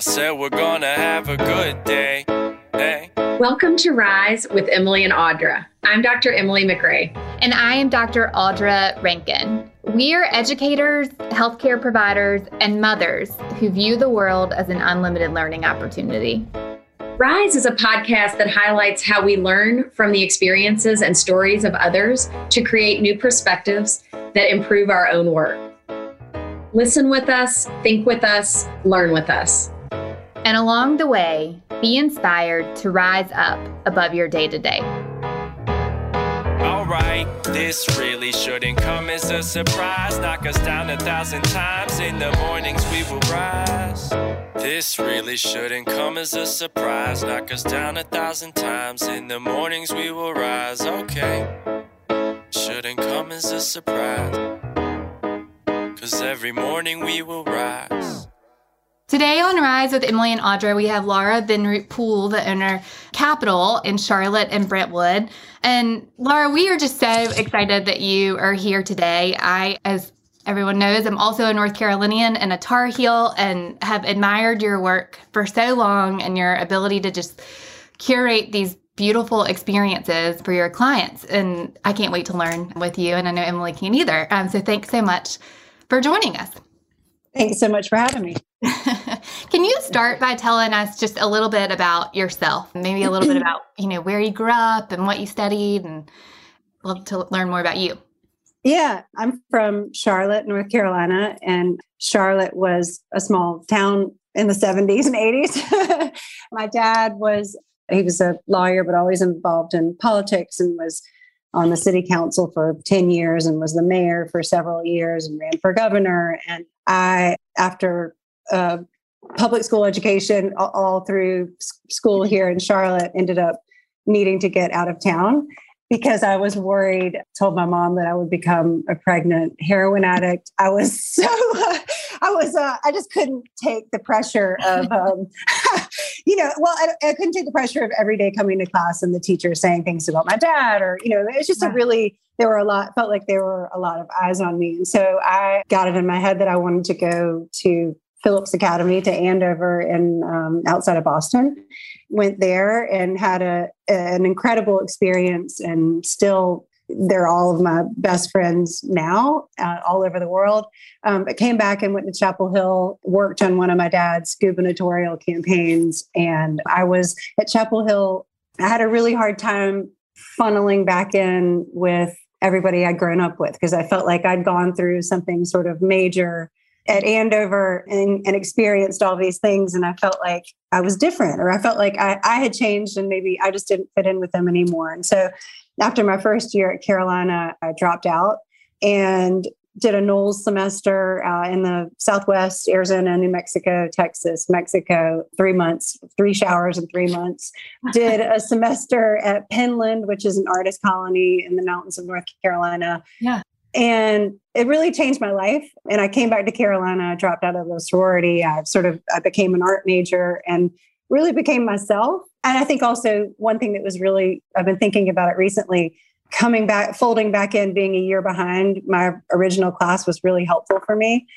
I said we're gonna have a good day. Hey. Welcome to Rise with Emily and Audra. I'm Dr. Emily McRae. And I am Dr. Audra Rankin. We are educators, healthcare providers, and mothers who view the world as an unlimited learning opportunity. Rise is a podcast that highlights how we learn from the experiences and stories of others to create new perspectives that improve our own work. Listen with us, think with us, learn with us. And along the way, be inspired to rise up above your day-to-day. All right, this really shouldn't come as a surprise. Knock us down 1,000 times, in the mornings we will rise. This really shouldn't come as a surprise. Knock us down 1,000 times, in the mornings we will rise. Okay, shouldn't come as a surprise, 'cause every morning we will rise. Today on Rise with Emily and Audra, we have Laura Vinroot Poole, the owner of Capital in Charlotte and Brentwood. And Laura, we are just so excited that you are here today. I, as everyone knows, I'm also a North Carolinian and a Tar Heel, and have admired your work for so long and your ability to just curate these beautiful experiences for your clients. And I can't wait to learn with you, and I know Emily can't either. So thanks so much for joining us. Thanks so much for having me. Can you start by telling us just a little bit about yourself, maybe a little bit about, where you grew up and what you studied, and love to learn more about you. Yeah, I'm from Charlotte, North Carolina, and Charlotte was a small town in the 70s and 80s. My dad he was a lawyer, but always involved in politics, and was on the city council for 10 years and was the mayor for several years and ran for governor. And I, after public school education all through school here in Charlotte, ended up needing to get out of town because I was worried. I told my mom that I would become a pregnant heroin addict. I was so, I just couldn't take the pressure of, I couldn't take the pressure of every day coming to class and the teacher saying things about my dad, or, it's just felt like there were a lot of eyes on me. And so I got it in my head that I wanted to go to Phillips Academy to Andover and outside of Boston. Went there and had an incredible experience, and still they're all of my best friends now, all over the world. But came back and went to Chapel Hill, worked on one of my dad's gubernatorial campaigns. And I was at Chapel Hill. I had a really hard time funneling back in with everybody I'd grown up with, because I felt like I'd gone through something sort of major at Andover and experienced all these things. And I felt like I was different, or I felt like I had changed, and maybe I just didn't fit in with them anymore. And so after my first year at Carolina, I dropped out and did a Knowles semester in the Southwest, Arizona, New Mexico, Texas, Mexico, 3 months, 3 showers in 3 months. Did a semester at Penland, which is an artist colony in the mountains of North Carolina. Yeah. And it really changed my life. And I came back to Carolina, I dropped out of the sorority. I became an art major and really became myself. And I think also one thing that was really, I've been thinking about it recently, coming back, folding back in, being a year behind my original class was really helpful for me,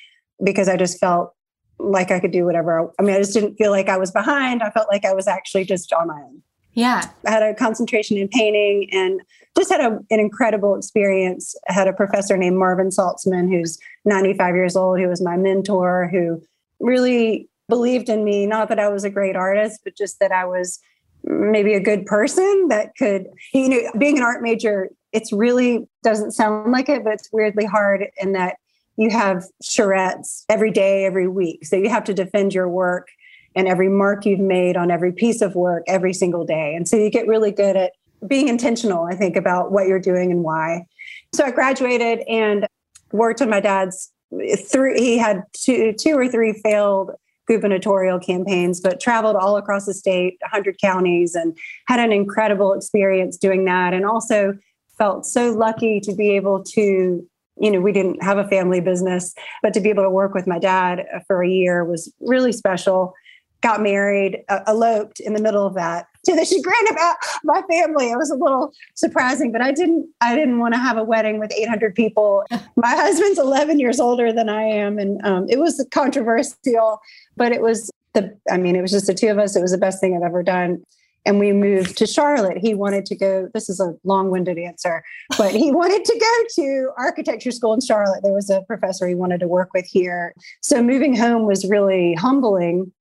because I just felt like I could do whatever. I just didn't feel like I was behind. I felt like I was actually just on my own. Yeah. I had a concentration in painting and just had an incredible experience. I had a professor named Marvin Saltzman, who's 95 years old, who was my mentor, who really believed in me, not that I was a great artist, but just that I was maybe a good person that could, being an art major, it's really doesn't sound like it, but it's weirdly hard in that you have charrettes every day, every week. So you have to defend your work and every mark you've made on every piece of work every single day. And so you get really good at being intentional, I think, about what you're doing and why. So I graduated and worked on my dad's he had two or three failed gubernatorial campaigns, but traveled all across the state, 100 counties, and had an incredible experience doing that. And also felt so lucky to be able to, we didn't have a family business, but to be able to work with my dad for a year was really special. Got married, eloped in the middle of that, to the chagrin about my family. It was a little surprising, but I didn't want to have a wedding with 800 people. My husband's 11 years older than I am, and it was controversial, but it was it was just the two of us. It was the best thing I've ever done. And we moved to Charlotte. He wanted to go, this is a long-winded answer, but he wanted to go to architecture school in Charlotte. There was a professor he wanted to work with here. So moving home was really humbling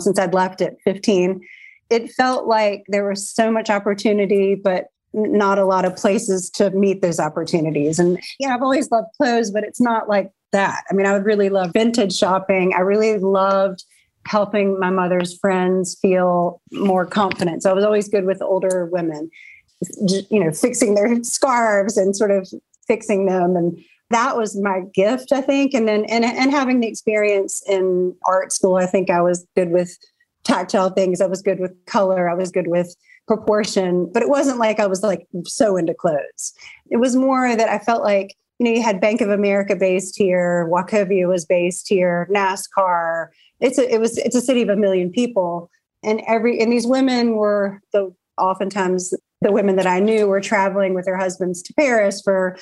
since I'd left at 15. It felt like there was so much opportunity, but not a lot of places to meet those opportunities. And, I've always loved clothes, but it's not like that. I would really love vintage shopping. I really loved helping my mother's friends feel more confident. So I was always good with older women, fixing their scarves and sort of fixing them. And that was my gift, I think. And then, and having the experience in art school, I think I was good with tactile things. I was good with color. I was good with proportion, but it wasn't like I was so into clothes. It was more that I felt like, you had Bank of America based here, Wachovia was based here, NASCAR. It's a city of 1 million people. And these women were oftentimes the women that I knew were traveling with their husbands to Paris to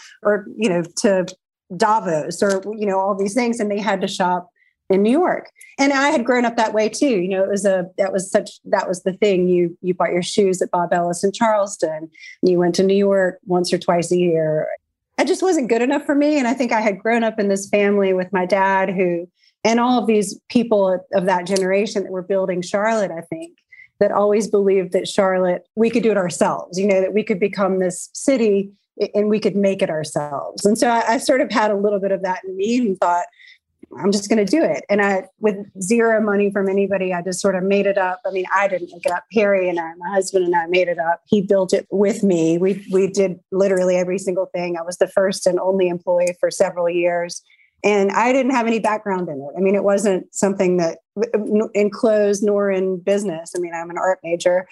Davos or all these things. And they had to shop in New York. And I had grown up that way too. That was the thing. You bought your shoes at Bob Ellis in Charleston. You went to New York once or twice a year. It just wasn't good enough for me. And I think I had grown up in this family with my dad and all of these people of that generation that were building Charlotte, I think, that always believed that Charlotte, we could do it ourselves, that we could become this city and we could make it ourselves. And so I sort of had a little bit of that in me and thought, I'm just going to do it. And with zero money from anybody, I just sort of made it up. I didn't make it up. Harry and I, my husband and I made it up. He built it with me. We did literally every single thing. I was the first and only employee for several years. And I didn't have any background in it. It wasn't something that in clothes nor in business. I'm an art major.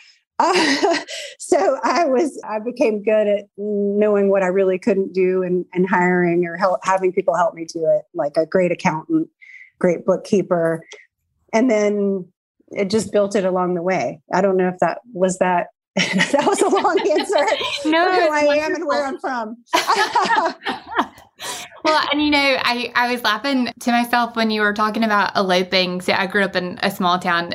So I became good at knowing what I really couldn't do and hiring or having people help me do it, like a great accountant, great bookkeeper. And then it just built it along the way. I don't know if that was that. That was a long answer. No, who I am and where I'm from. Well, and I was laughing to myself when you were talking about eloping. So I grew up in a small town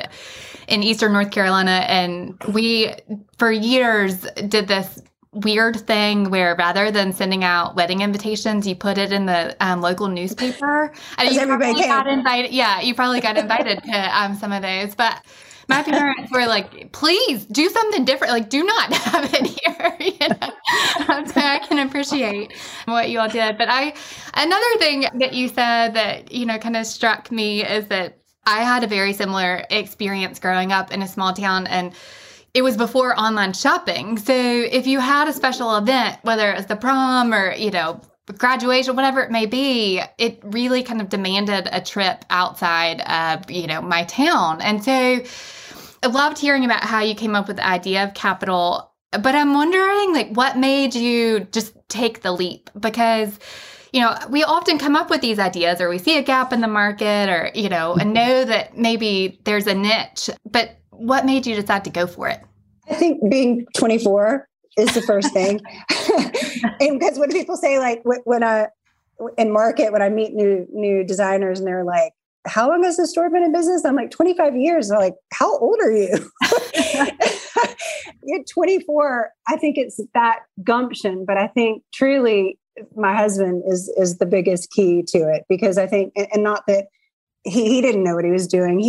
in Eastern North Carolina, and we, for years, did this weird thing where rather than sending out wedding invitations, you put it in the local newspaper. And you everybody got invited. Yeah, you probably got invited to some of those, but my parents were like, please do something different. Do not have it here. So I can appreciate what you all did. But another thing that you said that, kind of struck me is that I had a very similar experience growing up in a small town, and it was before online shopping. So if you had a special event, whether it was the prom or, graduation, whatever it may be, it really kind of demanded a trip outside of, my town. And so I loved hearing about how you came up with the idea of Capital, but I'm wondering what made you just take the leap? Because, we often come up with these ideas, or we see a gap in the market or, and know that maybe there's a niche, but what made you decide to go for it? I think being 24 is the first thing. And because when people say when I meet new designers and they're like, how long has the store been in business? I'm like, 25 years. They're like, how old are you? At 24, I think it's that gumption, but I think truly my husband is the biggest key to it, because I think, and not that he didn't know what he was doing.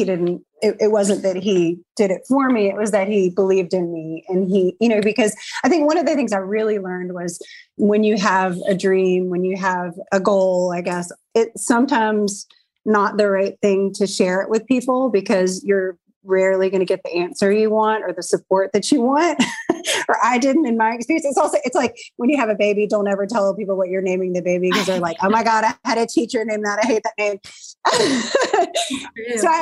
It wasn't that he did it for me. It was that he believed in me. And he, because I think one of the things I really learned was when you have a dream, when you have a goal, I guess it's sometimes not the right thing to share it with people, because you're rarely going to get the answer you want or the support that you want. Or I didn't, in my experience. It's like when you have a baby, don't ever tell people what you're naming the baby, because they're like, oh my God, I had a teacher named that. I hate that name.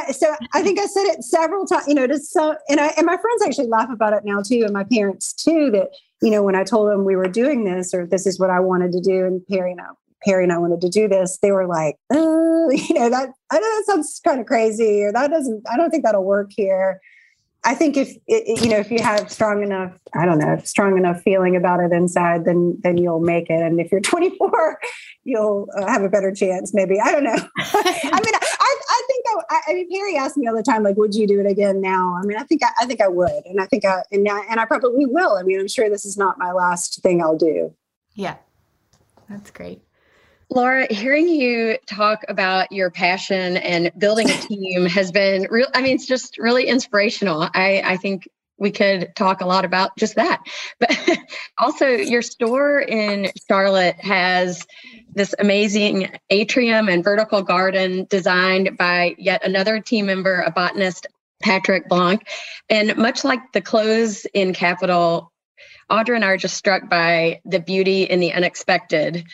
So I think I said it several times, and my friends actually laugh about it now too. And my parents too, that, when I told them we were doing this, or this is what I wanted to do, and Harry and I wanted to do this, they were like, oh, that sounds kind of crazy, or I don't think that'll work here. I think if you have strong enough feeling about it inside, then you'll make it. And if you're 24, you'll have a better chance. Maybe, I don't know. I think I I mean, Perry asks me all the time, like, would you do it again now? I mean, I think I would. And I probably will. I mean, I'm sure this is not my last thing I'll do. Yeah, that's great. Laura, hearing you talk about your passion and building a team has been real. I mean, it's just really inspirational. I think we could talk a lot about just that. But also, your store in Charlotte has this amazing atrium and vertical garden designed by yet another team member, a botanist, Patrick Blanc. And much like the clothes in Capital, Audra and I are just struck by the beauty in the unexpected,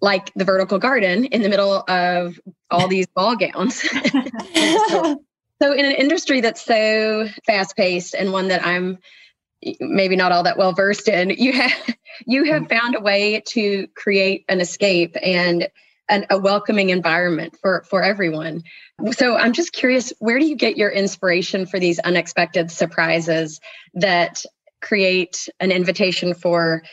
like the vertical garden in the middle of all these ball gowns. So in an industry that's so fast-paced and one that I'm maybe not all that well-versed in, you have found a way to create an escape and a welcoming environment for everyone. So I'm just curious, where do you get your inspiration for these unexpected surprises that create an invitation for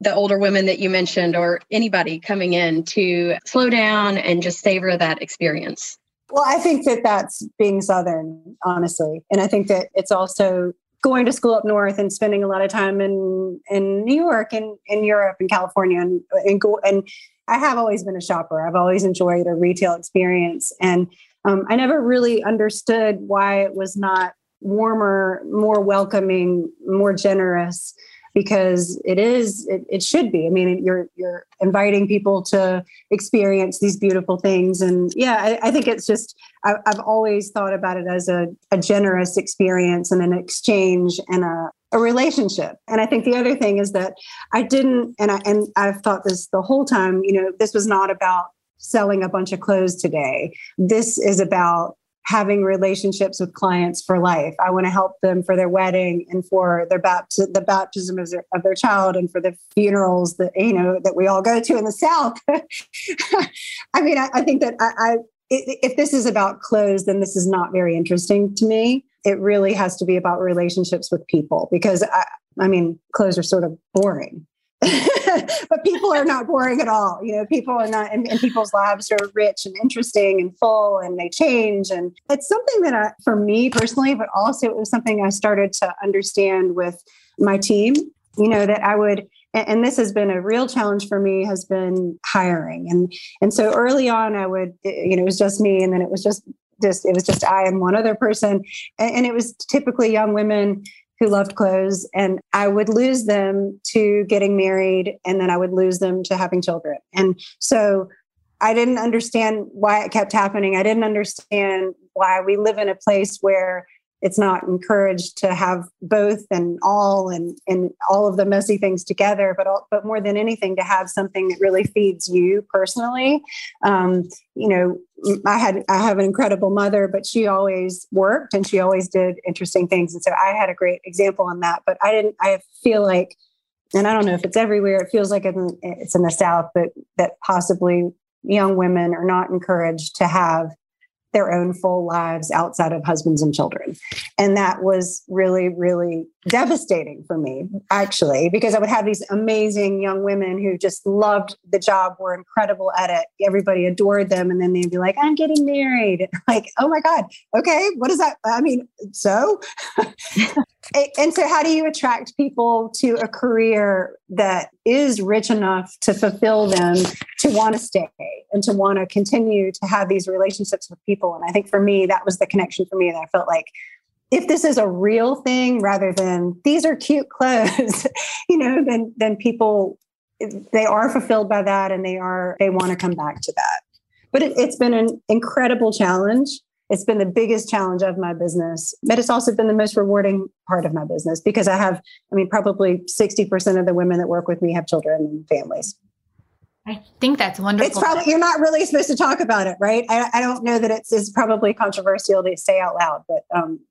the older women that you mentioned or anybody coming in to slow down and just savor that experience? Well, I think that that's being Southern, honestly. And I think that it's also going to school up north and spending a lot of time in New York and in Europe and California. And I have always been a shopper. I've always enjoyed a retail experience. And I never really understood why it was not warmer, more welcoming, more generous, because it should be. I mean, you're inviting people to experience these beautiful things. And yeah, I think it's just, I've always thought about it as a generous experience and an exchange and a relationship. And I think the other thing is that I've thought this the whole time, you know, this was not about selling a bunch of clothes today. This is about having relationships with clients for life. I want to help them for their wedding and for their the baptism of their child and for the funerals that, you know, that we all go to in the South. I mean, I think that if this is about clothes, then this is not very interesting to me. It really has to be about relationships with people, because I mean, clothes are sort of boring. But people are not boring at all. You know, people are not, and people's lives are rich and interesting and full, and they change. And it's something that for me personally, but also it was something I started to understand with my team, you know, that I would, and this has been a real challenge for me, has been hiring. And so early on I would, you know, it was just me. And then it was just I and one other person. And it was typically young women who loved clothes, and I would lose them to getting married, and then I would lose them to having children. And so I didn't understand why it kept happening. I didn't understand why we live in a place where it's not encouraged to have both and all, and all of the messy things together, but more than anything, to have something that really feeds you personally. You know, I have an incredible mother, but she always worked and she always did interesting things. And so I had a great example on that, but I feel like, and I don't know if it's everywhere, it feels like it's in the South, but that possibly young women are not encouraged to have their own full lives outside of husbands and children. And that was really, really devastating for me, actually, because I would have these amazing young women who just loved the job, were incredible at it. Everybody adored them. And then they'd be like, I'm getting married. Like, oh my God. Okay. What is that? I mean, so, and so how do you attract people to a career that is rich enough to fulfill them, to want to stay and to want to continue to have these relationships with people? And I think for me, that was the connection for me that I felt like, if this is a real thing rather than these are cute clothes, you know, then people, they are fulfilled by that, and they want to come back to that. But it's been an incredible challenge. It's been the biggest challenge of my business, but it's also been the most rewarding part of my business, because probably 60% of the women that work with me have children and families. I think that's wonderful. It's probably, you're not really supposed to talk about it, right? I don't know that it's probably controversial to say out loud, but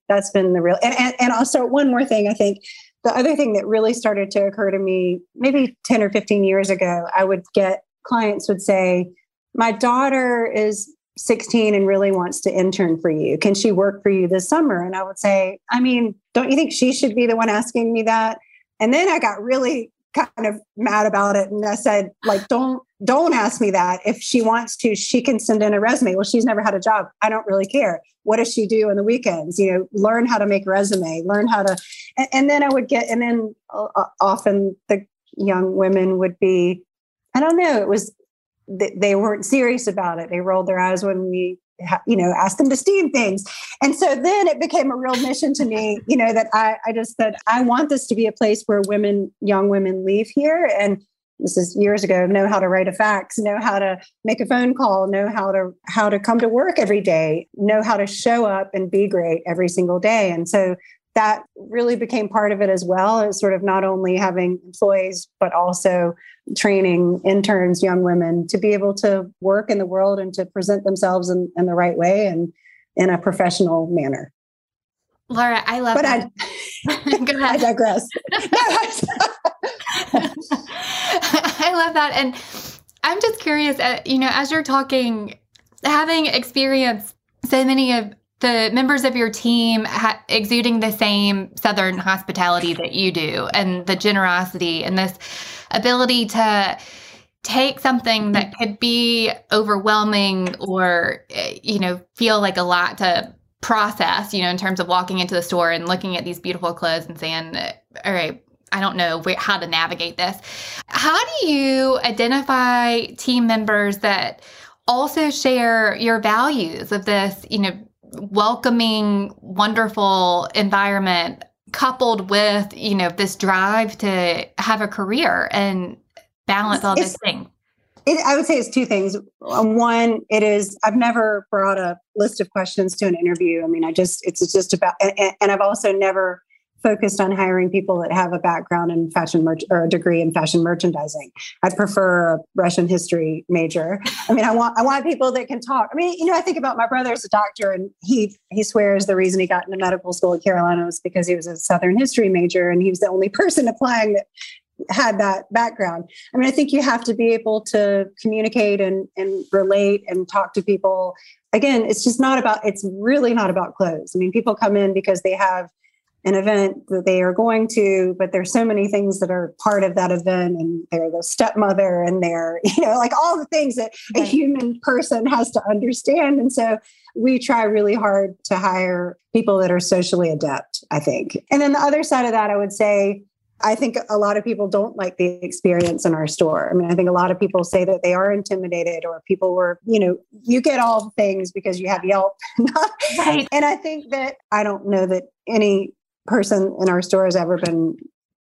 that's been the real, and also one more thing, I think the other thing that really started to occur to me maybe 10 or 15 years ago, I would get clients would say, my daughter is 16 and really wants to intern for you. Can she work for you this summer? And I would say, I mean, don't you think she should be the one asking me that? And then I got really kind of mad about it. And I said, like, don't Don't ask me that. If she wants to, she can send in a resume. Well, she's never had a job. I don't really care. What does she do on the weekends? You know, learn how to make a resume, learn how to, and then I would get, and then often the young women would be, I don't know, it was, they weren't serious about it. They rolled their eyes when we, you know, asked them to steam things. And so then it became a real mission to me, you know, that I just said, I want this to be a place where women, young women leave here. And this is years ago, know how to write a fax, know how to make a phone call, know how to come to work every day, know how to show up and be great every single day. And so that really became part of it as well, as sort of not only having employees, but also training interns, young women to be able to work in the world and to present themselves in the right way and in a professional manner. Laura, I love that. Go ahead. I digress. I love that. And I'm just curious, you know, as you're talking, having experienced so many of the members of your team exuding the same Southern hospitality that you do, and the generosity and this ability to take something that could be overwhelming or, you know, feel like a lot to process, you know, in terms of walking into the store and looking at these beautiful clothes and saying, all right, I don't know how to navigate this. How do you identify team members that also share your values of this, you know, welcoming, wonderful environment coupled with, you know, this drive to have a career and balance all those things? I would say it's two things. One, it is, I've never brought a list of questions to an interview. I mean, it's just about, and I've also never focused on hiring people that have a background in fashion or a degree in fashion merchandising. I prefer a Russian history major. I mean, I want people that can talk. I mean, you know, I think about my brother as a doctor, and he swears the reason he got into medical school at Carolina was because he was a Southern history major, and he was the only person applying that had that background. I mean, I think you have to be able to communicate and relate and talk to people. Again, it's really not about clothes. I mean, people come in because they have an event that they are going to, but there's so many things that are part of that event, and they're the stepmother, and they're, you know, like all the things that a human person has to understand. And so we try really hard to hire people that are socially adept, I think. And then the other side of that, I would say, I think a lot of people don't like the experience in our store. I mean, I think a lot of people say that they are intimidated, or people were, you know, you get all the things because you have Yelp. Right. And I think that, I don't know that any person in our store has ever been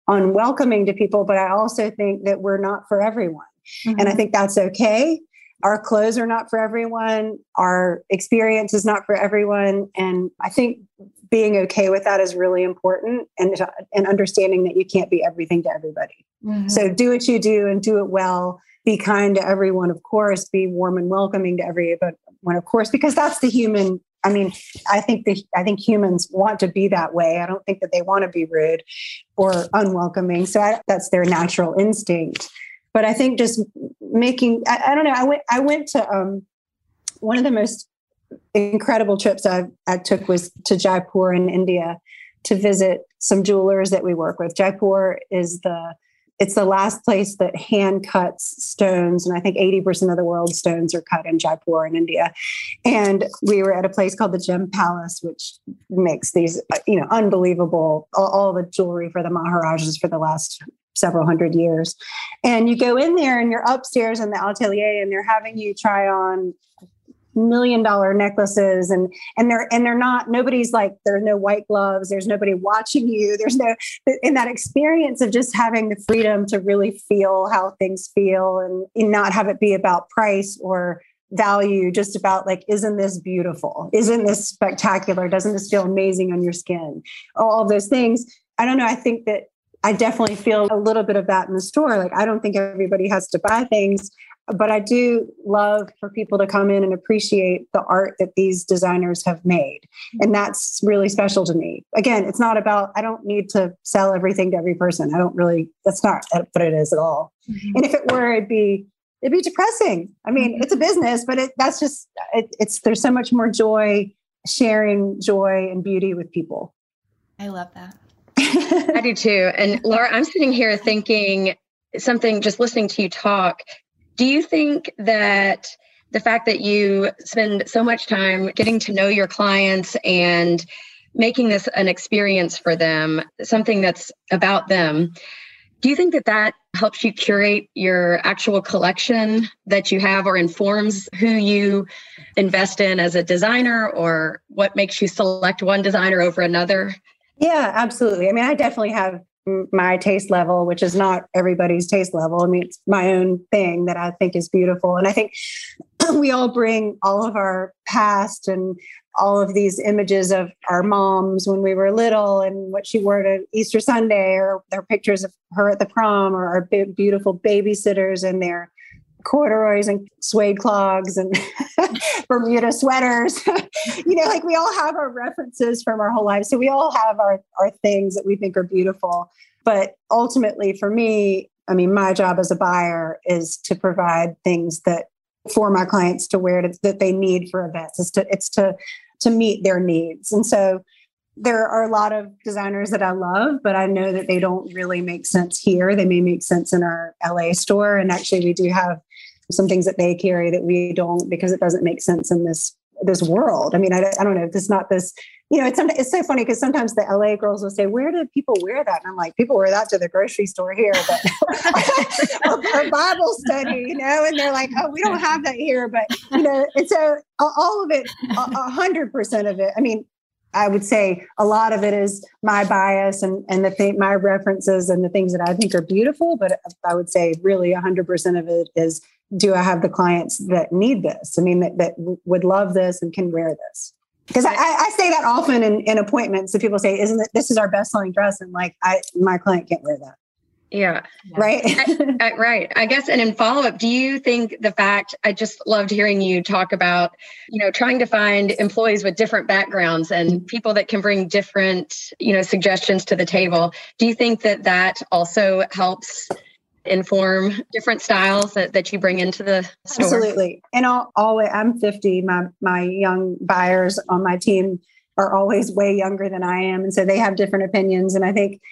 unwelcoming to people, but I also think that we're not for everyone. Mm-hmm. And I think that's okay. Our clothes are not for everyone. Our experience is not for everyone. And I think being okay with that is really important, and understanding that you can't be everything to everybody. Mm-hmm. So do what you do and do it well. Be kind to everyone, of course. Be warm and welcoming to everyone, of course, because that's the human. I mean, I think humans want to be that way. I don't think that they want to be rude or unwelcoming. So that's their natural instinct. But I think just making, I don't know. I went to one of the most incredible trips I took was to Jaipur in India to visit some jewelers that we work with. Jaipur is it's the last place that hand cuts stones. And I think 80% of the world's stones are cut in Jaipur in India. And we were at a place called the Gem Palace, which makes these, you know, unbelievable, all the jewelry for the Maharajas for the last several hundred years. And you go in there and you're upstairs in the atelier, and they're having you try on $1 million necklaces, and they're not, nobody's like, there's no white gloves. There's nobody watching you. There's no, in that experience of just having the freedom to really feel how things feel, and not have it be about price or value, just about like, isn't this beautiful? Isn't this spectacular? Doesn't this feel amazing on your skin? All of those things. I don't know. I think that I definitely feel a little bit of that in the store. Like, I don't think everybody has to buy things, but I do love for people to come in and appreciate the art that these designers have made. And that's really special to me. Again, it's not about, I don't need to sell everything to every person. I don't really, that's not what it is at all. Mm-hmm. And if it were, it'd be depressing. I mean, mm-hmm. It's a business, but there's so much more joy, sharing joy and beauty with people. I love that. I do too. And Laura, I'm sitting here thinking something, just listening to you talk, Do you think that the fact that you spend so much time getting to know your clients and making this an experience for them, something that's about them, do you think that that helps you curate your actual collection that you have, or informs who you invest in as a designer, or what makes you select one designer over another? Yeah, absolutely. I mean, I definitely have my taste level, which is not everybody's taste level. I mean, it's my own thing that I think is beautiful. And I think we all bring all of our past and all of these images of our moms when we were little and what she wore to Easter Sunday, or their pictures of her at the prom, or our beautiful babysitters and their corduroys and suede clogs and Bermuda sweaters. You know, like we all have our references from our whole lives. So we all have our things that we think are beautiful. But ultimately for me, I mean, my job as a buyer is to provide things that for my clients to wear that they need for events. It's to meet their needs. And so there are a lot of designers that I love, but I know that they don't really make sense here. They may make sense in our LA store. And actually we do have some things that they carry that we don't, because it doesn't make sense in this world. I mean, I don't know if it's not this, you know, it's so funny because sometimes the LA girls will say, where do people wear that? And I'm like, people wear that to the grocery store here, but or Bible study, you know, and they're like, oh, we don't have that here, but you know, and so all of it, 100% of it. I mean, I would say a lot of it is my bias and my references and the things that I think are beautiful. But I would say really 100% of it is, do I have the clients that need this? I mean, that would love this and can wear this. Because I say that often in appointments, that people say, this is our best selling dress. And like, my client can't wear that. Yeah. Right. Right. I guess. And in follow up, do you think I just loved hearing you talk about, you know, trying to find employees with different backgrounds and people that can bring different, you know, suggestions to the table. Do you think that also helps inform different styles that you bring into the store? Absolutely. And always, I'm 50. My young buyers on my team are always way younger than I am. And so they have different opinions. And I think,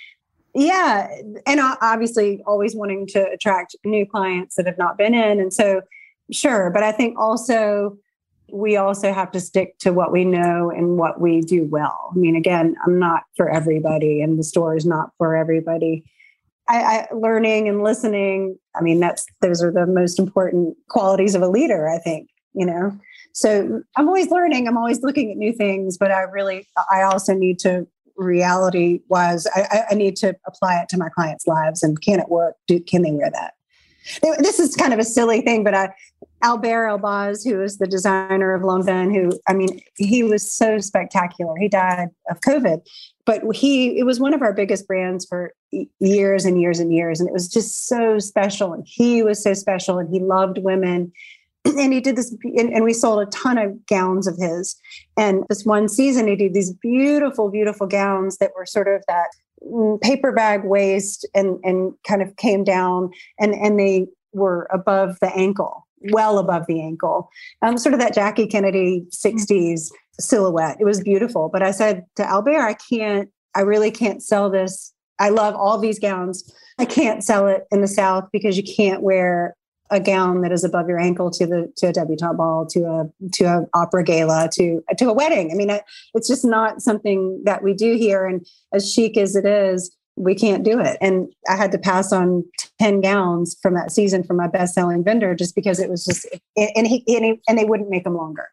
yeah. And obviously always wanting to attract new clients that have not been in. And so, sure. But I think also, we also have to stick to what we know and what we do well. I mean, again, I'm not for everybody, and the store is not for everybody. I learning and listening, I mean, those are the most important qualities of a leader, I think, you know? So I'm always learning, I'm always looking at new things, but I also need to, reality-wise, I need to apply it to my clients' lives. And can it work? Can they wear that? This is kind of a silly thing, but Albert Elbaz, who is the designer of Lanvin, he was so spectacular. He died of COVID, but it was one of our biggest brands for years and years and years. And it was just so special. And he was so special, and he loved women. And he did this, and we sold a ton of gowns of his. And this one season, he did these beautiful, beautiful gowns that were sort of that paper bag waist and kind of came down, and they were above the ankle, well above the ankle. Sort of that Jackie Kennedy 60s silhouette. It was beautiful. But I said to Albert, I really can't sell this. I love all these gowns. I can't sell it in the South because you can't wear a gown that is above your ankle to a debutante ball, to a opera gala, to a wedding. I mean, it's just not something that we do here. And as chic as it is, we can't do it. And I had to pass on 10 gowns from that season from my best-selling vendor, just because it was just, and they wouldn't make them longer.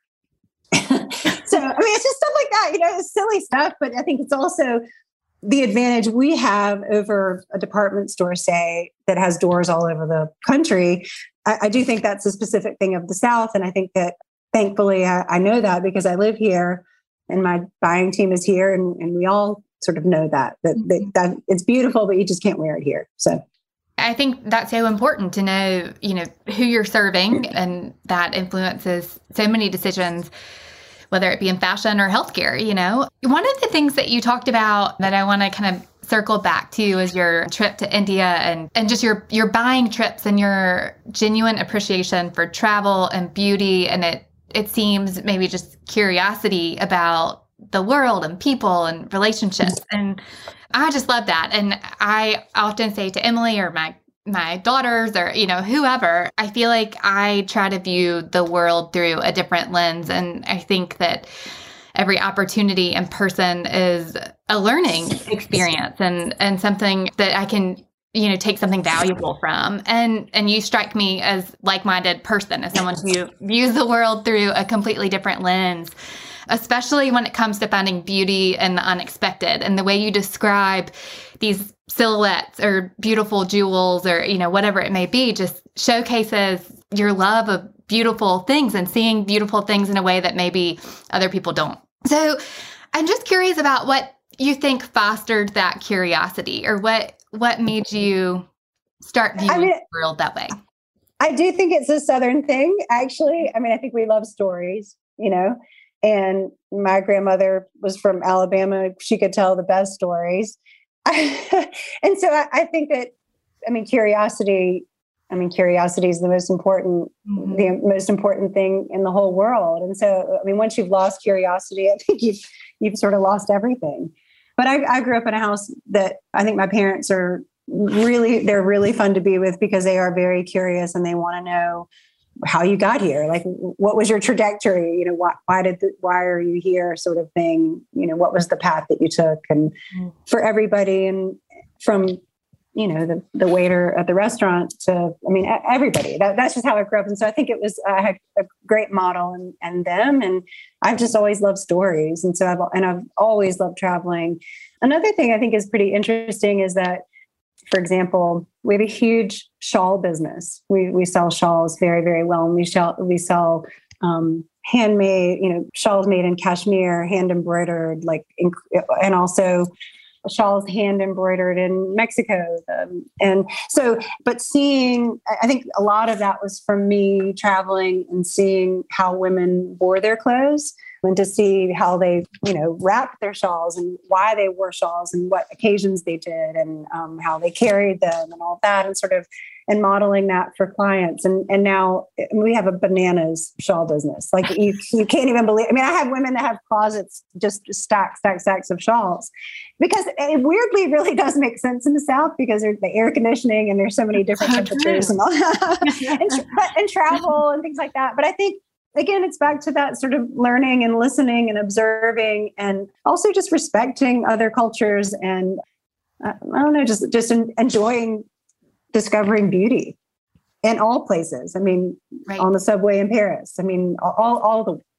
So, I mean, it's just stuff like that, you know, it's silly stuff, but I think it's also the advantage we have over a department store, say, that has doors all over the country. I do think that's a specific thing of the South. And I think that thankfully I know that because I live here and my buying team is here, and we all sort of know that it's beautiful, but you just can't wear it here. So I think that's so important to know, you know, who you're serving, and that influences so many decisions, whether it be in fashion or healthcare, you know. One of the things that you talked about that I want to kind of circle back to is your trip to India and just your buying trips and your genuine appreciation for travel and beauty. And it seems maybe just curiosity about the world and people and relationships. And I just love that. And I often say to Emily or my my daughters or, you know, whoever, I feel like I try to view the world through a different lens. And I think that every opportunity and person is a learning experience and something that I can, you know, take something valuable from. And you strike me as like-minded person, as someone who views the world through a completely different lens, especially when it comes to finding beauty and the unexpected. And the way you describe these silhouettes or beautiful jewels or, you know, whatever it may be, just showcases your love of beautiful things and seeing beautiful things in a way that maybe other people don't. So I'm just curious about what you think fostered that curiosity, or what made you start viewing the world that way? I do think it's a Southern thing, actually. I mean, I think we love stories, you know, and my grandmother was from Alabama. She could tell the best stories. And so I think that, I mean, curiosity is the most important, mm-hmm. the most important thing in the whole world. And so, I mean, once you've lost curiosity, I think you've sort of lost everything. But I grew up in a house that I think my parents are really fun to be with, because they are very curious and they want to know how you got here. Like, what was your trajectory? You know, why are you here sort of thing? You know, what was the path that you took? And for everybody, and from, you know, the waiter at the restaurant to, I mean, everybody, that's just how I grew up. And so I think it was, I had a great model and them, and I've just always loved stories. And so I've always loved traveling. Another thing I think is pretty interesting is that, for example, we have a huge shawl business. We sell shawls very, very well. And we sell handmade, you know, shawls made in cashmere, hand embroidered, and also shawls hand embroidered in Mexico. And so, but seeing, I think a lot of that was from me traveling and seeing how women wore their clothes, and to see how they, you know, wrapped their shawls and why they wore shawls and what occasions they did, and how they carried them and all that, and sort of, and modeling that for clients. And now we have a bananas shawl business. Like, you can't even believe, I mean, I have women that have closets, just stacks of shawls, because it weirdly really does make sense in the South, because there's the air conditioning and there's so many different temperatures and all that, and travel and things like that. But I think, again, it's back to that sort of learning and listening and observing, and also just respecting other cultures, and I don't know, just enjoying discovering beauty in all places. I mean, right. On the subway in Paris. I mean,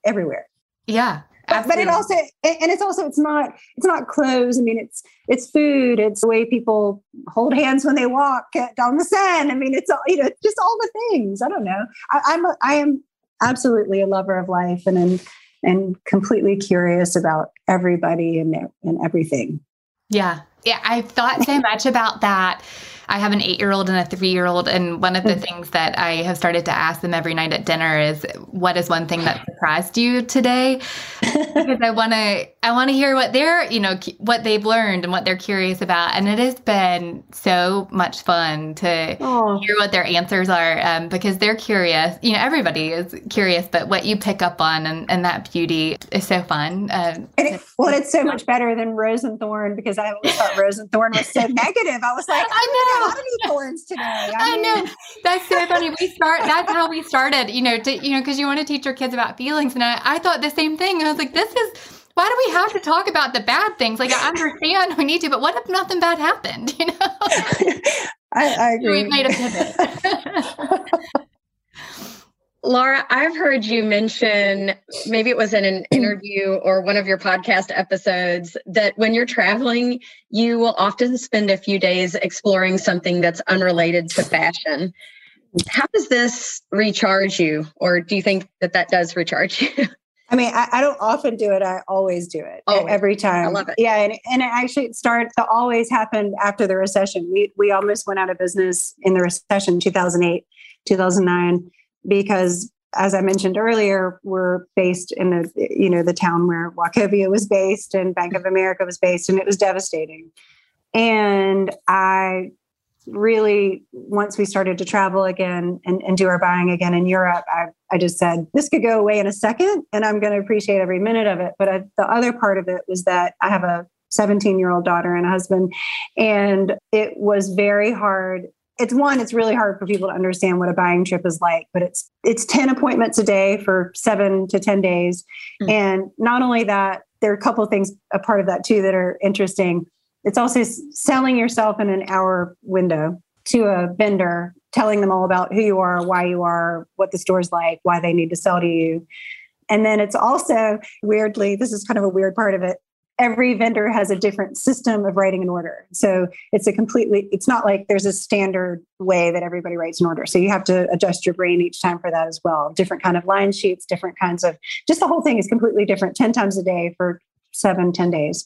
everywhere. Yeah. But it also, and it's also, it's not clothes. I mean, it's food. It's the way people hold hands when they walk down the Seine. I mean, it's all, you know, just all the things. I don't know. I am absolutely a lover of life, and completely curious about everybody and everything. Yeah. Yeah. I've thought so much about that. I have an 8-year-old and a 3-year-old. And one of the things that I have started to ask them every night at dinner is, what is one thing that surprised you today? Because I want to hear what they're, you know, what they've learned and what they're curious about. And it has been so much fun to hear what their answers are, because they're curious. You know, everybody is curious, but what you pick up on and that beauty is so fun. It's so much better than Rose and Thorn, because I always thought Rose and Thorn was so negative. I was like, I know. Thorns today. I know. That's so funny. That's how we started, you know, because you want to teach your kids about feelings. And I thought the same thing. I was like, why do we have to talk about the bad things? Like, I understand we need to, but what if nothing bad happened? You know? I agree. We made a pivot. Laura, I've heard you mention, maybe it was in an interview or one of your podcast episodes, that when you're traveling, you will often spend a few days exploring something that's unrelated to fashion. How does this recharge you? Or do you think that does recharge you? I mean, I don't often do it. I always do it. Every time. I love it. Yeah. And it actually always happened after the recession. We almost went out of business in the recession, 2008, 2009. Because, as I mentioned earlier, we're based in the town where Wachovia was based and Bank of America was based, and it was devastating. And I really, once we started to travel again and do our buying again in Europe, I just said, this could go away in a second and I'm going to appreciate every minute of it. But the other part of it was that I have a 17-year-old daughter and a husband, and it was very hard It's really hard for people to understand what a buying trip is like, but it's 10 appointments a day for 7 to 10 days. Mm-hmm. And not only that, there are a couple of things, a part of that too, that are interesting. It's also selling yourself in an hour window to a vendor, telling them all about who you are, why you are, what the store's like, why they need to sell to you. And then it's also, weirdly, this is kind of a weird part of it, every vendor has a different system of writing an order. So it's not like there's a standard way that everybody writes an order. So you have to adjust your brain each time for that as well. Different kind of line sheets, different kinds of, just the whole thing is completely different 10 times a day for 7, 10 days.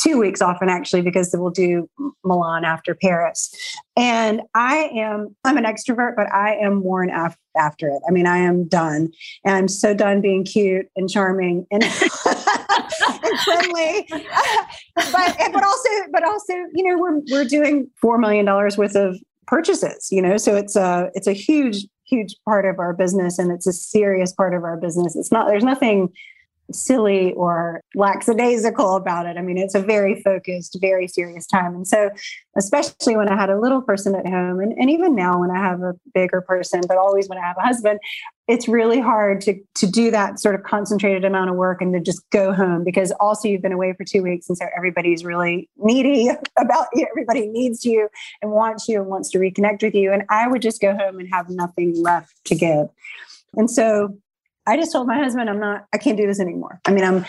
2 weeks often actually, because we'll do Milan after Paris. And I'm an extrovert, but I am worn after it. I mean, I am done. And I'm so done being cute and charming and and friendly, but also, you know, we're doing $4 million worth of purchases, you know, so it's a huge, huge part of our business. And it's a serious part of our business. There's nothing silly or lackadaisical about it. I mean, it's a very focused, very serious time. And so, especially when I had a little person at home, and even now when I have a bigger person, but always when I have a husband, it's really hard to do that sort of concentrated amount of work and to just go home, because also you've been away for 2 weeks. And so everybody's really needy about you. Everybody needs you and wants you and wants to reconnect with you. And I would just go home and have nothing left to give. And so I just told my husband, I can't do this anymore. I mean,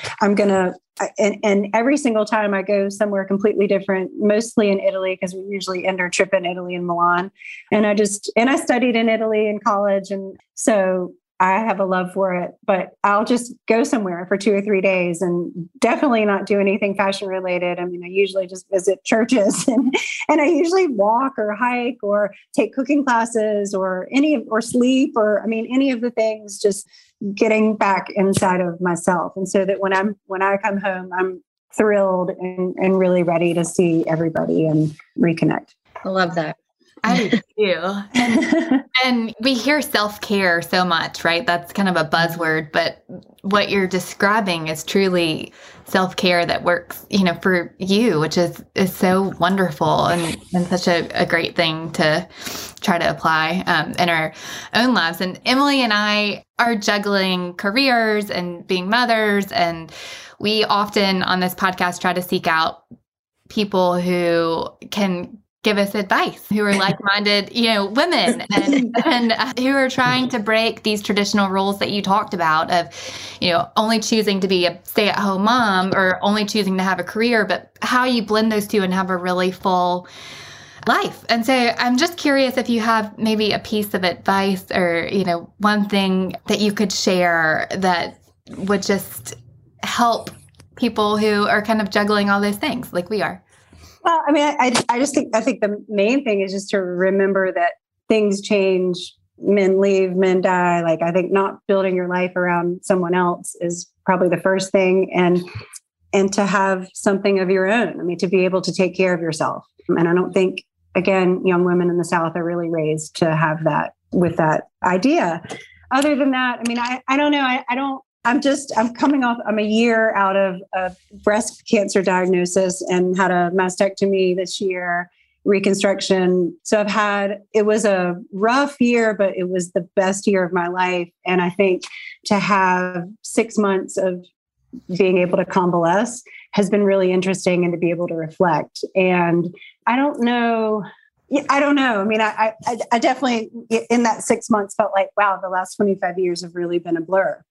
and every single time I go somewhere completely different, mostly in Italy, because we usually end our trip in Italy and Milan. And I studied in Italy in college. And so I have a love for it, but I'll just go somewhere for 2 or 3 days and definitely not do anything fashion related. I mean, I usually just visit churches and I usually walk or hike or take cooking classes or sleep any of the things, just getting back inside of myself. And so that when I come home, I'm thrilled and really ready to see everybody and reconnect. I love that. I do too. And we hear self-care so much, right? That's kind of a buzzword, but what you're describing is truly self-care that works, you know, for you, which is so wonderful and such a great thing to try to apply in our own lives. And Emily and I are juggling careers and being mothers. And we often on this podcast try to seek out people who can give us advice, who are like-minded, you know, women and who are trying to break these traditional rules that you talked about of, you know, only choosing to be a stay-at-home mom or only choosing to have a career, but how you blend those two and have a really full life. And so I'm just curious if you have maybe a piece of advice or, you know, one thing that you could share that would just help people who are kind of juggling all those things like we are. Well, I mean, I think the main thing is just to remember that things change, men leave, men die. Like, I think not building your life around someone else is probably the first thing, and to have something of your own. I mean, to be able to take care of yourself. And I don't think, again, young women in the South are really raised to have that with that idea. Other than that, I mean, I don't know. I'm coming off, I'm a year out of a breast cancer diagnosis and had a mastectomy this year, reconstruction. So it was a rough year, but it was the best year of my life. And I think to have 6 months of being able to convalesce has been really interesting, and to be able to reflect. And I don't know. I mean, I definitely in that 6 months felt like, wow, the last 25 years have really been a blur.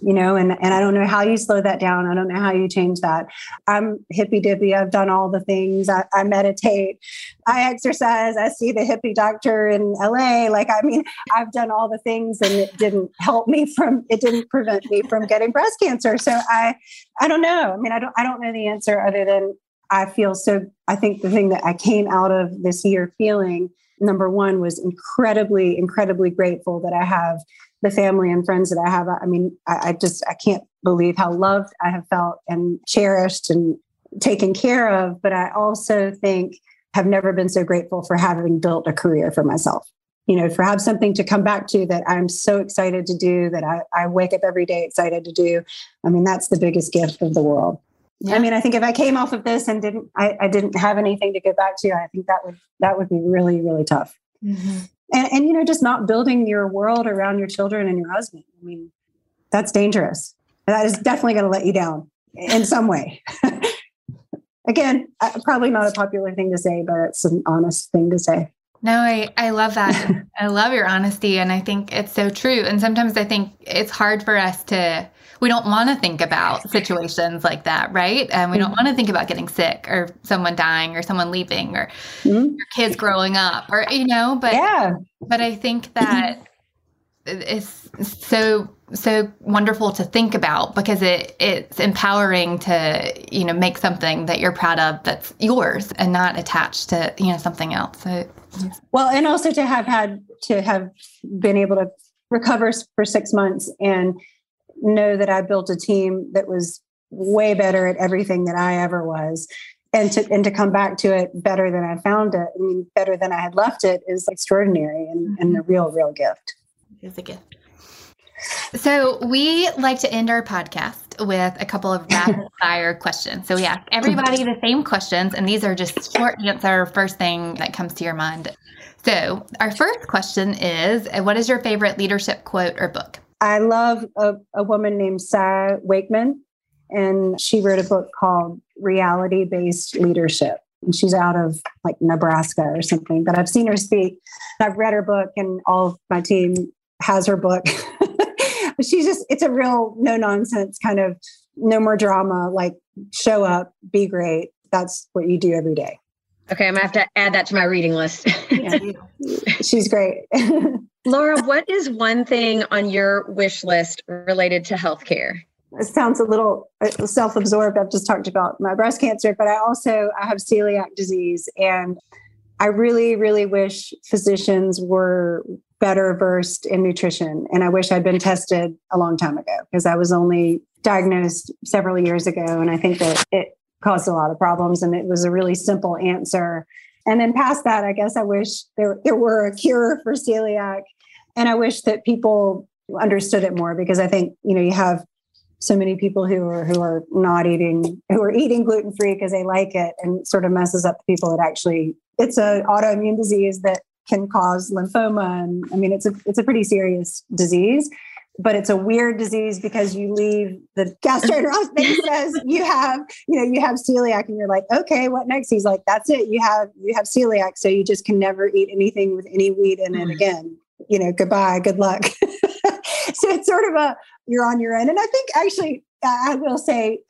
You know, and I don't know how you slow that down. I don't know how you change that. I'm hippy dippy. I've done all the things. I meditate, I exercise, I see the hippie doctor in LA. Like, I mean, I've done all the things, and it didn't help me it didn't prevent me from getting breast cancer. So I don't know. I mean, I don't know the answer, other than I think the thing that I came out of this year feeling, number one, was incredibly, incredibly grateful that I have the family and friends that I have. I mean, I can't believe how loved I have felt and cherished and taken care of. But I also think have never been so grateful for having built a career for myself, you know, for have something to come back to that I'm so excited to do, that I wake up every day excited to do. I mean, that's the biggest gift of the world. Yeah. I mean, I think if I came off of this and didn't have anything to go back to, I think that would be really, really tough. Mm-hmm. And, you know, just not building your world around your children and your husband. I mean, that's dangerous. That is definitely going to let you down in some way. Again, probably not a popular thing to say, but it's an honest thing to say. No, I love that. I love your honesty. And I think it's so true. And sometimes I think it's hard for us we don't want to think about situations like that, right? And we don't want to think about getting sick or someone dying or someone leaving or your kids growing up or, you know, but I think that it's so wonderful to think about because it's empowering to, you know, make something that you're proud of that's yours and not attached to, you know, something else. So, well, and also to have been able to recover for 6 months and know that I built a team that was way better at everything that I ever was, and to come back to it better than I found it, I mean, better than I had left it, is extraordinary and a real, real gift. It's a gift. So we like to end our podcast with a couple of rapid fire questions. So we ask everybody the same questions, and these are just short answer, first thing that comes to your mind. So our first question is, what is your favorite leadership quote or book? I love a woman named Sarah Wakeman, and she wrote a book called Reality-Based Leadership. And she's out of like Nebraska or something, but I've seen her speak. I've read her book, and all of my team has her book. She's just, it's a real no nonsense kind of no more drama, like show up, be great. That's what you do every day. Okay. I'm gonna have to add that to my reading list. Yeah. She's great. Laura, what is one thing on your wish list related to healthcare? It sounds a little self-absorbed. I've just talked about my breast cancer, but I have celiac disease, and I really, really wish physicians were better versed in nutrition. And I wish I'd been tested a long time ago, because I was only diagnosed several years ago. And I think that it caused a lot of problems, and it was a really simple answer. And then past that, I guess I wish there were a cure for celiac. And I wish that people understood it more, because I think, you know, you have so many people who are not eating, who are eating gluten-free because they like it, and sort of messes up the people that actually, it's an autoimmune disease that can cause lymphoma. And I mean, it's a pretty serious disease, but it's a weird disease because you leave the gastroenterologist and he says, you have celiac, and you're like, okay, what next? He's like, that's it. You have celiac. So you just can never eat anything with any wheat in it again, you know, goodbye, good luck. So it's sort of you're on your own. And I think actually, I will say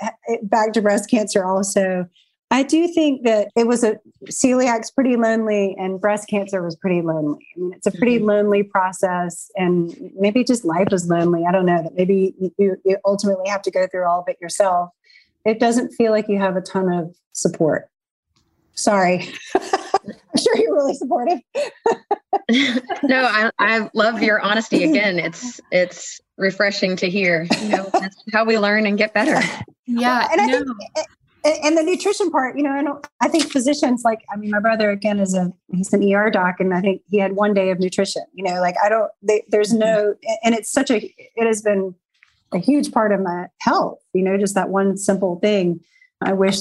back to breast cancer also, I do think that it was celiac's pretty lonely, and breast cancer was pretty lonely. I mean, it's a pretty lonely process, and maybe just life is lonely. I don't know, that maybe you ultimately have to go through all of it yourself. It doesn't feel like you have a ton of support. Sorry. I'm sure you're really supportive. No, I love your honesty. Again, it's refreshing to hear. You know, that's how we learn and get better. Yeah. And And the nutrition part, you know, I think physicians, like, I mean, my brother, again, he's an ER doc, and I think he had one day of nutrition, you know, like there's no, and it has been a huge part of my health, you know, just that one simple thing. I wish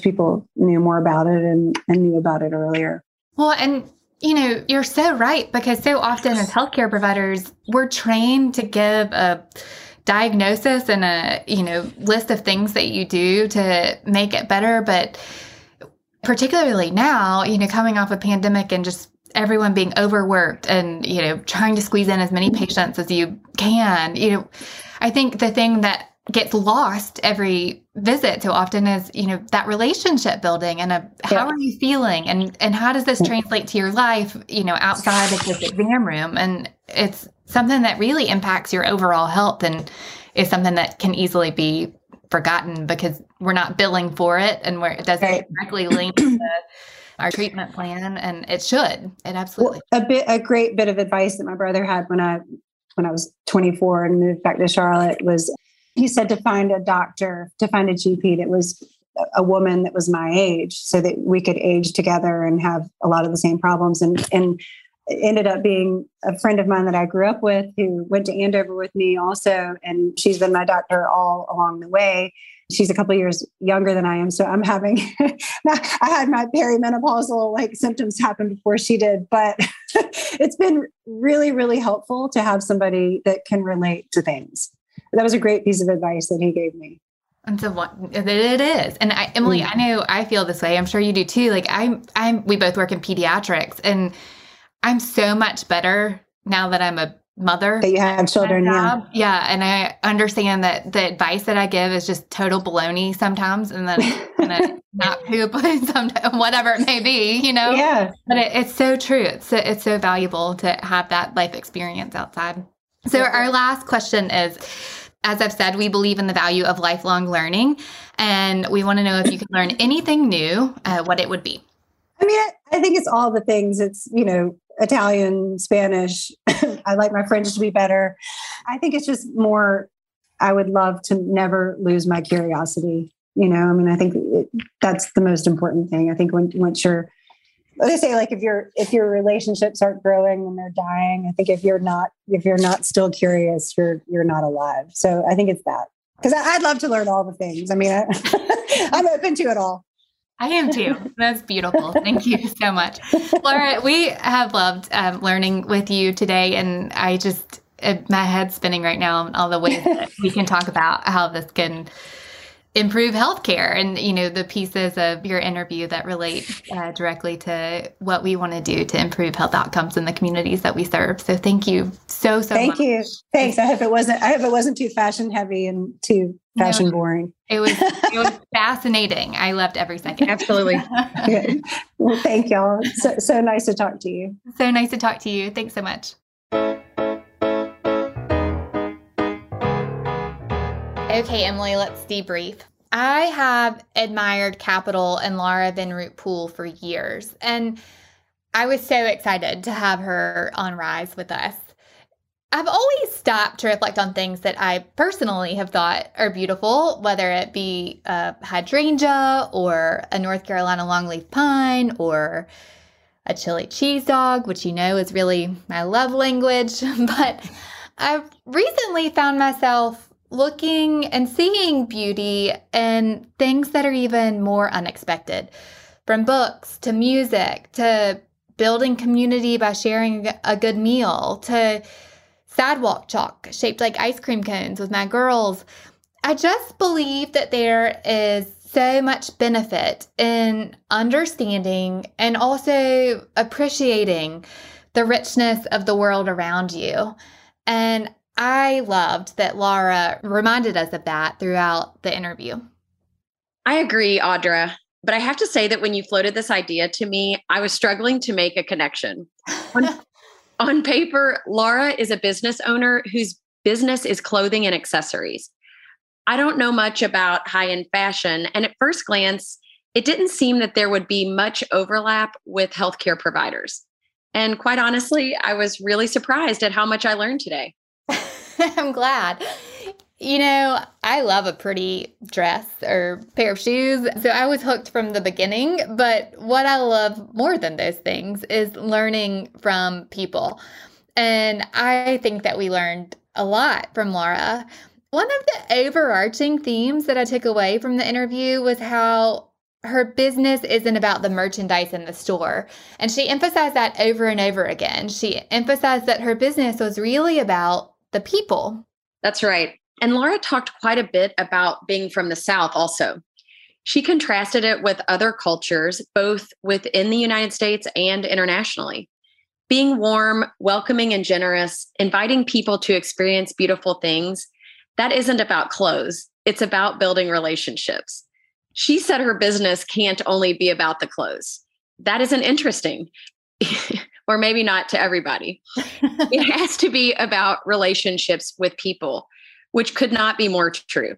people knew more about it and knew about it earlier. Well, and you know, you're so right, because so often as healthcare providers, we're trained to give a diagnosis and a, you know, list of things that you do to make it better. But particularly now, you know, coming off a pandemic and just everyone being overworked and, you know, trying to squeeze in as many patients as you can, you know, I think the thing that gets lost every visit so often is, you know, that relationship building and how are you feeling and how does this translate to your life, you know, outside of this exam room. And it's something that really impacts your overall health and is something that can easily be forgotten because we're not billing for it and it doesn't directly link to our treatment plan. And it should. It absolutely. Well, a great bit of advice that my brother had when I was 24 and moved back to Charlotte was, he said to find a doctor, to find a GP that was a woman that was my age so that we could age together and have a lot of the same problems. And it ended up being a friend of mine that I grew up with who went to Andover with me also. And she's been my doctor all along the way. She's a couple of years younger than I am. So I'm having, I had my perimenopausal symptoms happen before she did, but it's been really, really helpful to have somebody that can relate to things. That was a great piece of advice that he gave me. And so what it is. And Emily, I know I feel this way. I'm sure you do too. We both work in pediatrics, and I'm so much better now that I'm a mother. That you have children. Yeah. And I understand that the advice that I give is just total baloney sometimes. And then not poop sometimes, whatever it may be, Yeah. But it's so true. It's so valuable to have that life experience outside. So our last question is, as I've said, we believe in the value of lifelong learning, and we want to know if you can learn anything new, what it would be. I mean, I think it's all the things. It's, Italian, Spanish. I like my French to be better. I think it's just more, I would love to never lose my curiosity. I think that's the most important thing. I think once you're, they say if your relationships aren't growing and they're dying, I think if you're not still curious, you're not alive. So I think it's that, because I'd love to learn all the things. I'm open to it all. I am too. That's beautiful. Thank you so much. Laura, we have loved learning with you today. And I just, my head's spinning right now on all the ways that we can talk about how this can improve healthcare and, the pieces of your interview that relate directly to what we want to do to improve health outcomes in the communities that we serve. So thank you so much. Thank you. Thanks. I hope it wasn't too fashion heavy and too fashion boring. It was fascinating. I loved every second. Absolutely. Yeah. Well, thank y'all. So nice to talk to you. So nice to talk to you. Thanks so much. Okay, Emily, let's debrief. I have admired Capital and Laura Vinroot Poole for years, and I was so excited to have her on Rise with us. I've always stopped to reflect on things that I personally have thought are beautiful, whether it be a hydrangea or a North Carolina longleaf pine or a chili cheese dog, which is really my love language. But I've recently found myself looking and seeing beauty and things that are even more unexpected, from books to music to building community by sharing a good meal to sidewalk chalk shaped like ice cream cones with my girls. I just believe that there is so much benefit in understanding and also appreciating the richness of the world around you. And I loved that Laura reminded us of that throughout the interview. I agree, Audra. But I have to say that when you floated this idea to me, I was struggling to make a connection. On paper, Laura is a business owner whose business is clothing and accessories. I don't know much about high-end fashion, and at first glance, it didn't seem that there would be much overlap with healthcare providers. And quite honestly, I was really surprised at how much I learned today. I'm glad. I love a pretty dress or pair of shoes. So I was hooked from the beginning. But what I love more than those things is learning from people. And I think that we learned a lot from Laura. One of the overarching themes that I took away from the interview was how her business isn't about the merchandise in the store. And she emphasized that over and over again. She emphasized that her business was really about the people. That's right. And Laura talked quite a bit about being from the South also. She contrasted it with other cultures, both within the United States and internationally. Being warm, welcoming, and generous, inviting people to experience beautiful things, that isn't about clothes. It's about building relationships. She said her business can't only be about the clothes. That isn't interesting. Or maybe not to everybody. It has to be about relationships with people, which could not be more true.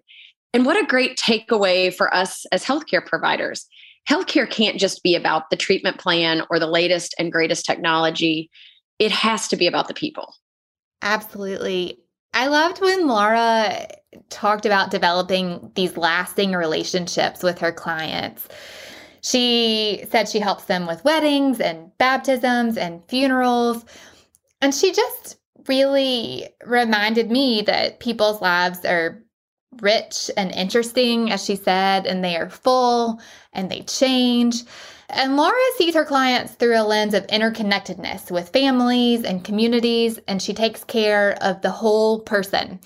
And what a great takeaway for us as healthcare providers. Healthcare can't just be about the treatment plan or the latest and greatest technology. It has to be about the people. Absolutely. I loved when Laura talked about developing these lasting relationships with her clients. She said she helps them with weddings and baptisms and funerals. And she just really reminded me that people's lives are rich and interesting, as she said, and they are full and they change. And Laura sees her clients through a lens of interconnectedness with families and communities, and she takes care of the whole person.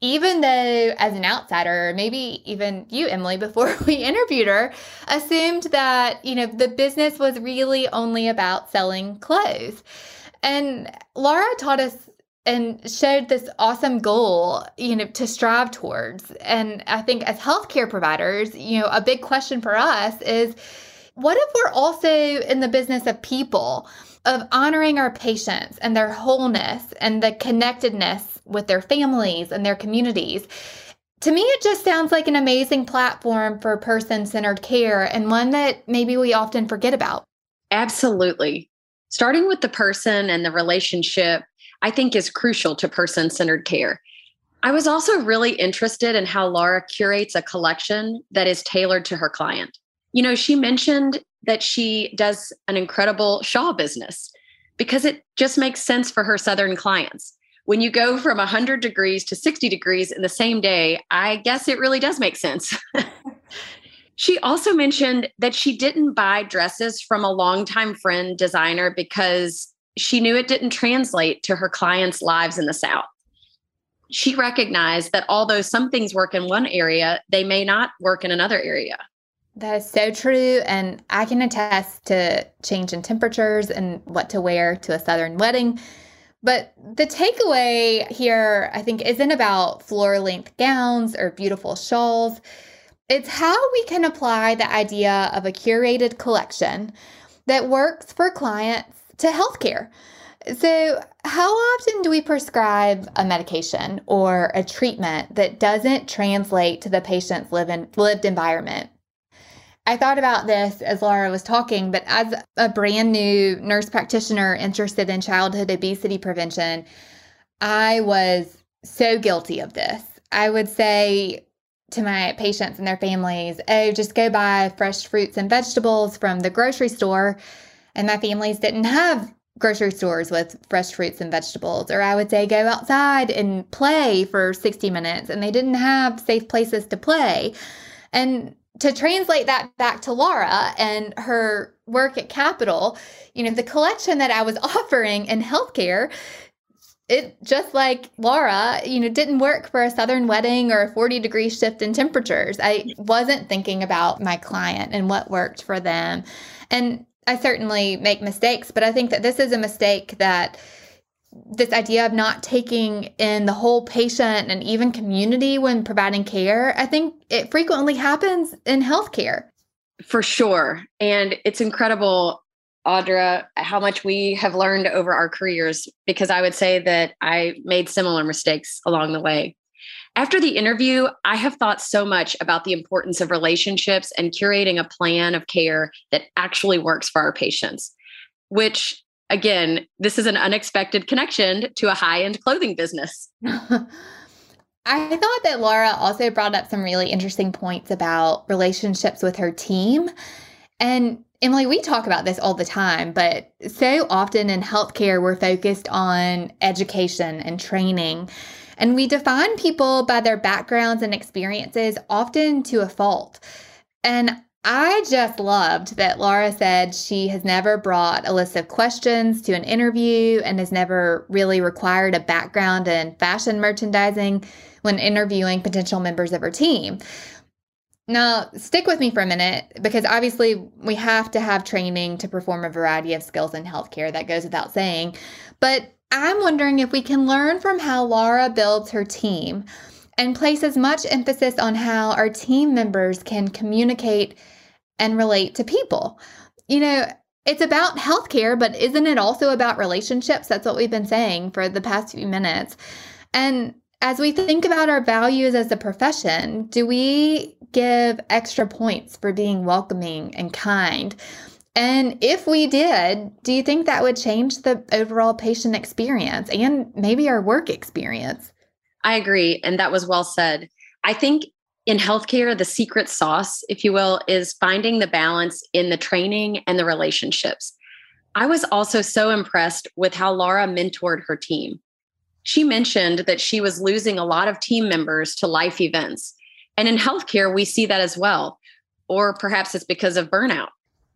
Even though, as an outsider, maybe even you, Emily, before we interviewed her, assumed that, the business was really only about selling clothes. And Laura taught us and showed this awesome goal, to strive towards. And I think as healthcare providers, a big question for us is, what if we're also in the business of people, of honoring our patients and their wholeness and the connectedness with their families and their communities? To me, it just sounds like an amazing platform for person-centered care, and one that maybe we often forget about. Absolutely. Starting with the person and the relationship, I think, is crucial to person-centered care. I was also really interested in how Laura curates a collection that is tailored to her client. She mentioned that she does an incredible shawl business because it just makes sense for her Southern clients. When you go from 100 degrees to 60 degrees in the same day, I guess it really does make sense. She also mentioned that she didn't buy dresses from a longtime friend designer because she knew it didn't translate to her clients' lives in the South. She recognized that although some things work in one area, they may not work in another area. That is so true. And I can attest to change in temperatures and what to wear to a Southern wedding. But the takeaway here, I think, isn't about floor-length gowns or beautiful shawls. It's how we can apply the idea of a curated collection that works for clients to healthcare. So how often do we prescribe a medication or a treatment that doesn't translate to the patient's lived environment? I thought about this as Laura was talking, but as a brand new nurse practitioner interested in childhood obesity prevention, I was so guilty of this. I would say to my patients and their families, oh, just go buy fresh fruits and vegetables from the grocery store. And my families didn't have grocery stores with fresh fruits and vegetables. Or I would say, go outside and play for 60 minutes. And they didn't have safe places to play. And to translate that back to Laura and her work at Capital, the collection that I was offering in healthcare, it just like Laura, didn't work for a Southern wedding or a 40-degree shift in temperatures. I wasn't thinking about my client and what worked for them. And I certainly make mistakes, but I think that this is a mistake, that this idea of not taking in the whole patient and even community when providing care, I think it frequently happens in healthcare. For sure. And it's incredible, Audra, how much we have learned over our careers, because I would say that I made similar mistakes along the way. After the interview, I have thought so much about the importance of relationships and curating a plan of care that actually works for our patients, which, again, this is an unexpected connection to a high-end clothing business. I thought that Laura also brought up some really interesting points about relationships with her team. And Emily, we talk about this all the time, but so often in healthcare, we're focused on education and training. And we define people by their backgrounds and experiences, often to a fault. And I just loved that Laura said she has never brought a list of questions to an interview and has never really required a background in fashion merchandising when interviewing potential members of her team. Now, stick with me for a minute, because obviously we have to have training to perform a variety of skills in healthcare. That goes without saying. But I'm wondering if we can learn from how Laura builds her team and places much emphasis on how our team members can communicate and relate to people. It's about healthcare, but isn't it also about relationships? That's what we've been saying for the past few minutes. And as we think about our values as a profession, do we give extra points for being welcoming and kind? And if we did, do you think that would change the overall patient experience and maybe our work experience? I agree. And that was well said. I think in healthcare, the secret sauce, if you will, is finding the balance in the training and the relationships. I was also so impressed with how Laura mentored her team. she mentioned that she was losing a lot of team members to life events. And in healthcare, we see that as well, or perhaps it's because of burnout.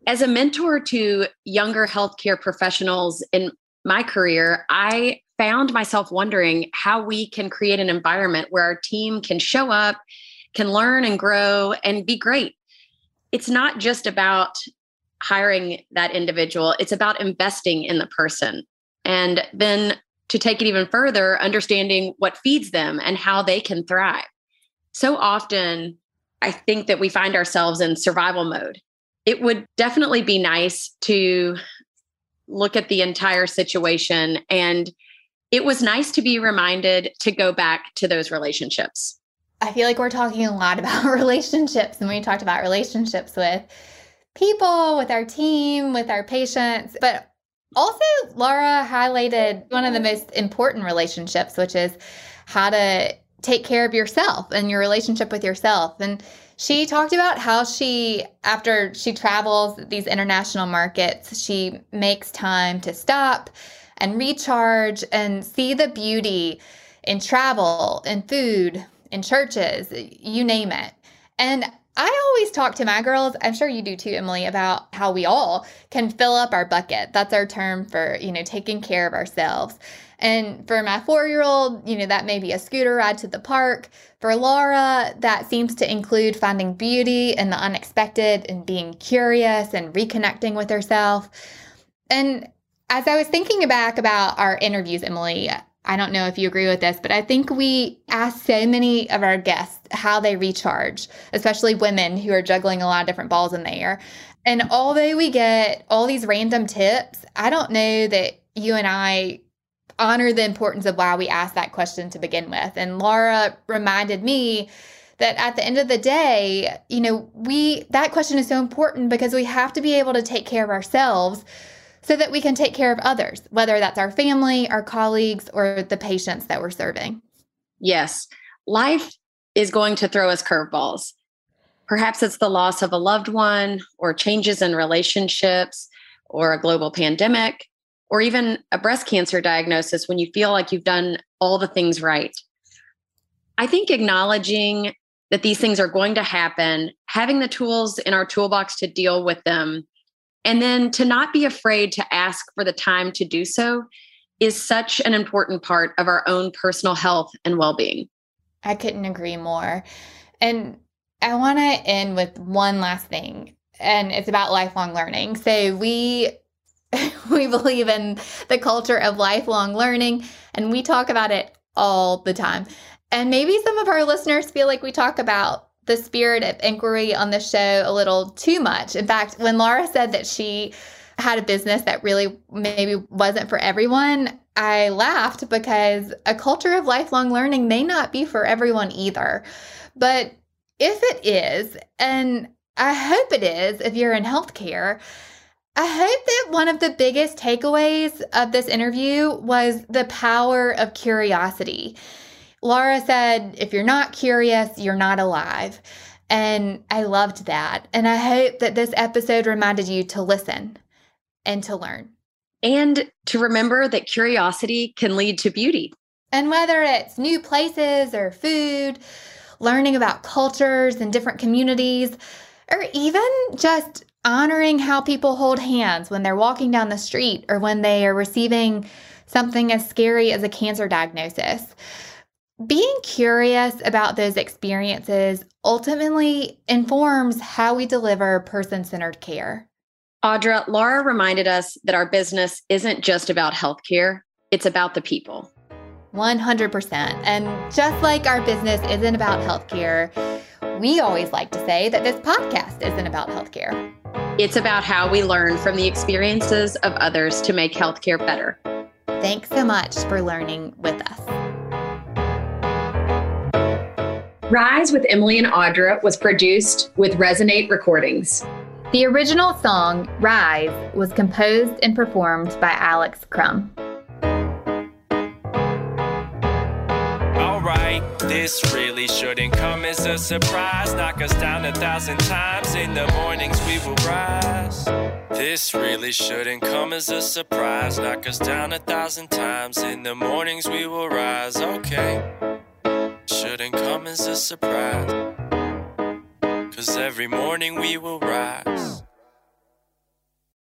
As a mentor to younger healthcare professionals in my career, I found myself wondering how we can create an environment where our team can show up, can learn and grow and be great. It's not just about hiring that individual. It's about investing in the person. And then to take it even further, understanding what feeds them and how they can thrive. So often, I think that we find ourselves in survival mode. It would definitely be nice to look at the entire situation. And it was nice to be reminded to go back to those relationships. I feel like we're talking a lot about relationships. And we talked about relationships with people, with our team, with our patients. But also, Laura highlighted one of the most important relationships, which is how to take care of yourself and your relationship with yourself. And she talked about how she, after she travels these international markets, she makes time to stop and recharge and see the beauty in travel, in food, in churches, you name it. And I always talk to my girls, I'm sure you do too, Emily, about how we all can fill up our bucket. That's our term for, taking care of ourselves. And for my 4-year-old, that may be a scooter ride to the park. For Laura, that seems to include finding beauty in the unexpected and being curious and reconnecting with herself. And as I was thinking back about our interviews, Emily, I don't know if you agree with this, but I think we ask so many of our guests how they recharge, especially women who are juggling a lot of different balls in the air. And although we get all these random tips, I don't know that you and I honor the importance of why we asked that question to begin with. And Laura reminded me that at the end of the day, that question is so important because we have to be able to take care of ourselves so that we can take care of others, whether that's our family, our colleagues, or the patients that we're serving. Yes. Life is going to throw us curveballs. Perhaps it's the loss of a loved one or changes in relationships or a global pandemic or even a breast cancer diagnosis when you feel like you've done all the things right. I think acknowledging that these things are going to happen, having the tools in our toolbox to deal with them, and then to not be afraid to ask for the time to do so is such an important part of our own personal health and well-being. I couldn't agree more. And I want to end with one last thing, and it's about lifelong learning. So we believe in the culture of lifelong learning, and we talk about it all the time. And maybe some of our listeners feel like we talk about the spirit of inquiry on the show a little too much. In fact, when Laura said that she had a business that really maybe wasn't for everyone, I laughed because a culture of lifelong learning may not be for everyone either. But if it is, and I hope it is if you're in healthcare, I hope that one of the biggest takeaways of this interview was the power of curiosity. Laura said, if you're not curious, you're not alive. And I loved that. And I hope that this episode reminded you to listen and to learn. And to remember that curiosity can lead to beauty. And whether it's new places or food, learning about cultures and different communities, or even just honoring how people hold hands when they're walking down the street or when they are receiving something as scary as a cancer diagnosis. Being curious about those experiences ultimately informs how we deliver person-centered care. Audra, Laura reminded us that our business isn't just about healthcare, it's about the people. 100%. And just like our business isn't about healthcare, we always like to say that this podcast isn't about healthcare. It's about how we learn from the experiences of others to make healthcare better. Thanks so much for learning with us. Rise with Emily and Audra was produced with Resonate Recordings. The original song, Rise, was composed and performed by Alex Crum. All right, this really shouldn't come as a surprise. Knock us down 1,000 times. In the mornings we will rise. This really shouldn't come as a surprise. Knock us down 1,000 times. In the mornings we will rise. Okay, shouldn't come as a surprise, 'cause every morning we will rise.